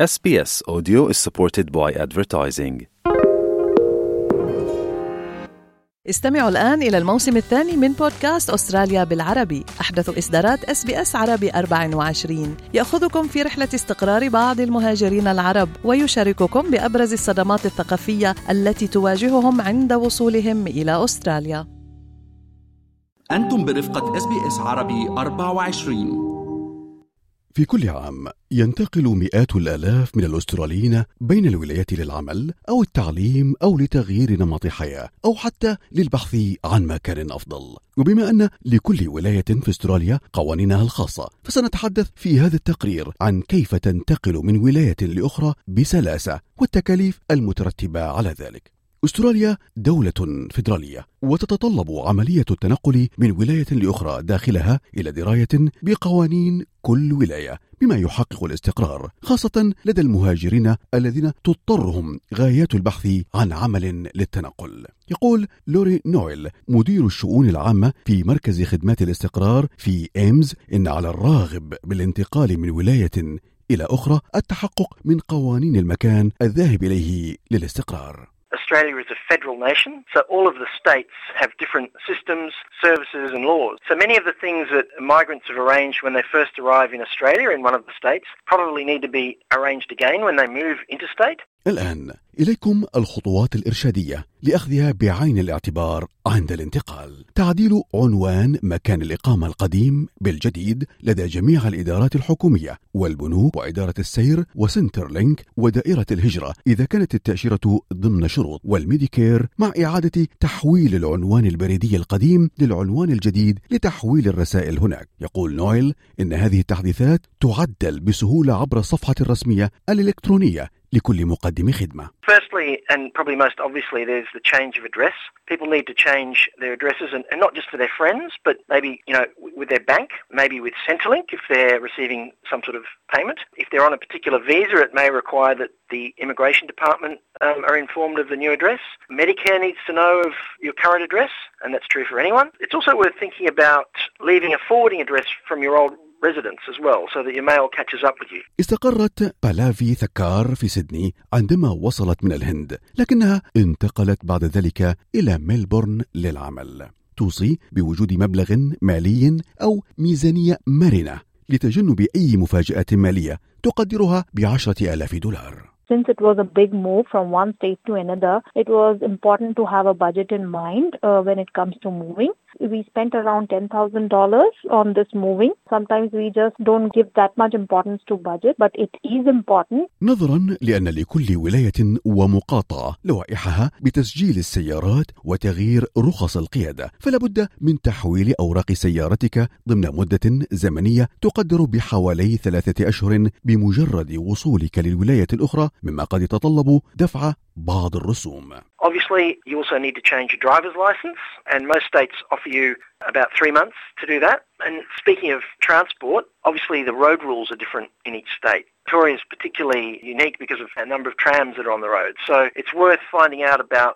SBS Audio is supported by advertising. استمعوا الآن إلى الموسم الثاني من بودكاست أستراليا بالعربي، أحدث إصدارات SBS عربي 24. يأخذكم في رحلة استقرار بعض المهاجرين العرب ويشارككم بأبرز الصدمات الثقافية التي تواجههم عند وصولهم إلى أستراليا. أنتم برفقة SBS عربي 24. في كل عام ينتقل مئات الآلاف من الأستراليين بين الولايات للعمل أو التعليم أو لتغيير نمط حياة أو حتى للبحث عن مكان أفضل. وبما أن لكل ولاية في أستراليا قوانينها الخاصة، فسنتحدث في هذا التقرير عن كيف تنتقل من ولاية لأخرى بسلاسة والتكاليف المترتبة على ذلك. أستراليا دولة فيدرالية، وتتطلب عملية التنقل من ولاية لأخرى داخلها إلى دراية بقوانين كل ولاية، بما يحقق الاستقرار خاصة لدى المهاجرين الذين تضطرهم غايات البحث عن عمل للتنقل. يقول لوري نويل، مدير الشؤون العامة في مركز خدمات الاستقرار في AIMS، إن على الراغب بالانتقال من ولاية إلى أخرى التحقق من قوانين المكان الذاهب إليه للاستقرار. Australia is a federal nation, so all of the states have different systems, services and laws. So many of the things that migrants have arranged when they first arrive in Australia in one of the states probably need to be arranged again when they move interstate. الآن إليكم الخطوات الإرشادية لأخذها بعين الاعتبار عند الانتقال. تعديل عنوان مكان الإقامة القديم بالجديد لدى جميع الإدارات الحكومية والبنوك وإدارة السير وسنترلينك ودائرة الهجرة إذا كانت التأشيرة ضمن شروط والميديكير، مع إعادة تحويل العنوان البريدي القديم للعنوان الجديد لتحويل الرسائل هناك. يقول نويل إن هذه التحديثات تعدل بسهولة عبر الصفحة الرسمية الإلكترونية لكل مقدم خدمة. Firstly, and probably most obviously, there's the change of address. People need to change their addresses, and not just for their friends, but maybe, with their bank, maybe with Centrelink if they're receiving some sort of payment. If they're on a particular visa, it may require that the immigration department are informed of the new address. Medicare needs to know of your current address, and that's true for anyone. It's also worth thinking about leaving a forwarding address from your old residents as well, so that your mail catches up with you. استقرت بلافي ثكار في سيدني عندما وصلت من الهند، لكنها انتقلت بعد ذلك إلى ملبورن للعمل. توصي بوجود مبلغ مالي أو ميزانية مرنة لتجنب أي مفاجأة مالية تقدرها $10,000. Since it was a big move from one state to another, it was important to have a budget in mind when it comes to moving. We spent around $10,000 on this moving. Sometimes we just don't give that much importance to budget, but it is important. نظرا لأن لكل ولاية ومقاطعة لوائحها بتسجيل السيارات وتغيير رخص القيادة، فلا بد من تحويل أوراق سيارتك ضمن مدة زمنية تقدر بحوالي 3 أشهر بمجرد وصولك للولاية الأخرى، مما قد يتطلب دفع بعض الرسوم. Obviously, you also need to change your driver's license, and most states offer you about 3 months to do that. And speaking of transport, obviously the road rules are different in each state. Victoria is particularly unique because of a number of trams that are on the road. So it's worth finding out about,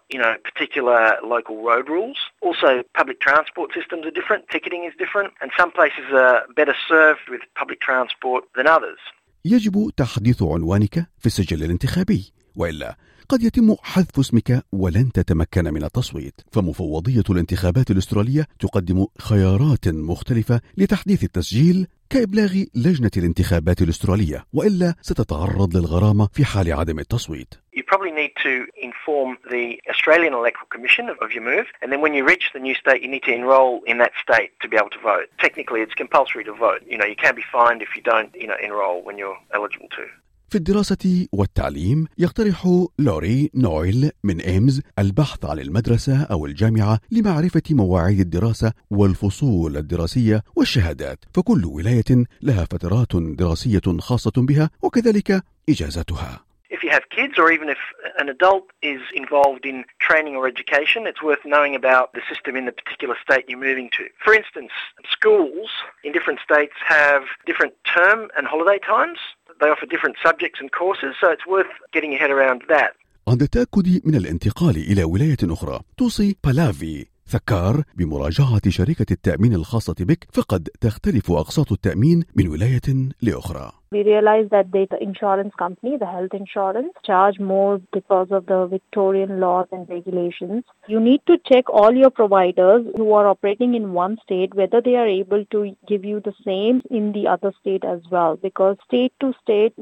particular local road rules. Also, public transport systems are different, ticketing is different, and some places are better served with public transport than others. يجب تحديث عنوانك في السجل الانتخابي، وإلا قد يتم حذف اسمك ولن تتمكن من التصويت. فمفوضية الانتخابات الأسترالية تقدم خيارات مختلفة لتحديث التسجيل كإبلاغ لجنة الانتخابات الأسترالية، وإلا ستتعرض للغرامة في حال عدم التصويت. You probably need to inform the Australian Electoral Commission of your move, and then when you reach the new state, you need to enroll in that state to be able to vote. Technically, it's compulsory to vote. You can be fined if you don't, enroll when you're eligible to. في الدراسة والتعليم، يقترح لوري نويل من AIMS البحث عن المدرسة أو الجامعة لمعرفة مواعيد الدراسة والفصول الدراسية والشهادات، فكل ولاية لها فترات دراسية خاصة بها وكذلك إجازتها. If you have kids or even if an adult is involved in training or education, it's worth knowing about the system in the particular state you're moving to. For instance, schools in different states have different term and holiday times. They offer different subjects and courses, so it's worth getting your head around that. عند التأكد من الانتقال إلى ولاية أخرى، توصي بلافي ثكار بمراجعة شركة التأمين الخاصة بك، فقد تختلف أقساط التأمين من ولاية لأخرى. we realized that the insurance company, the health insurance, charge more because of the Victorian laws and regulations. You need to check all your providers who are operating in one state, whether they are able to give you the same in the other state as well, because state to state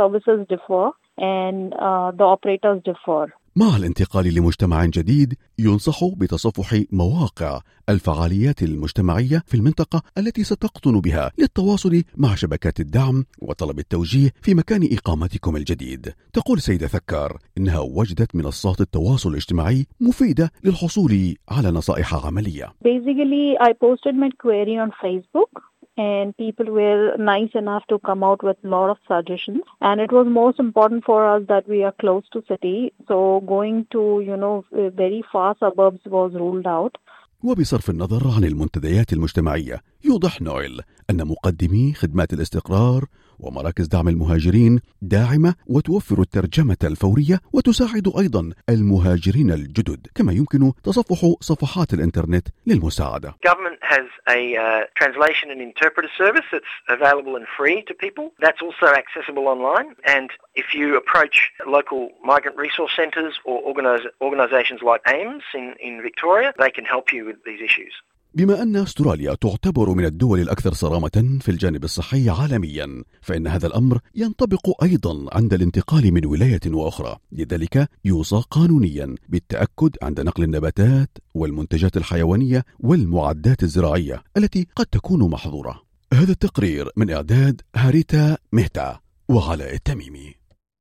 services differ and the operators differ. مع الانتقال لمجتمع جديد ينصح بتصفح مواقع الفعاليات المجتمعية في المنطقة التي ستقطن بها للتواصل مع شبكات الدعم وطلب التوجيه في مكان إقامتكم الجديد. تقول سيدة ثكار إنها وجدت منصات التواصل الاجتماعي مفيدة للحصول على نصائح عملية. Basically, I posted my query on Facebook. And people were nice enough to come out with a lot of suggestions. And it was most important for us that we are close to city. So going to, very far suburbs was ruled out. وبصرف النظر عن المنتديات المجتمعية، يوضح نويل أن مقدمي خدمات الاستقرار ومراكز دعم المهاجرين داعمة وتوفر الترجمة الفورية وتساعد أيضا المهاجرين الجدد، كما يمكن تصفح صفحات الإنترنت للمساعدة. Government has a translation and interpreter service that's available and free to people. That's also accessible online. And if you approach local migrant resource centres or organisations like AIMS in Victoria, they can help you with these issues. بما أن أستراليا تعتبر من الدول الأكثر صرامة في الجانب الصحي عالميا، فإن هذا الأمر ينطبق أيضا عند الانتقال من ولاية وأخرى. لذلك يوصى قانونيا بالتأكد عند نقل النباتات والمنتجات الحيوانية والمعدات الزراعية التي قد تكون محظورة. هذا التقرير من إعداد هاريتا مهتا وعلاء التميمي.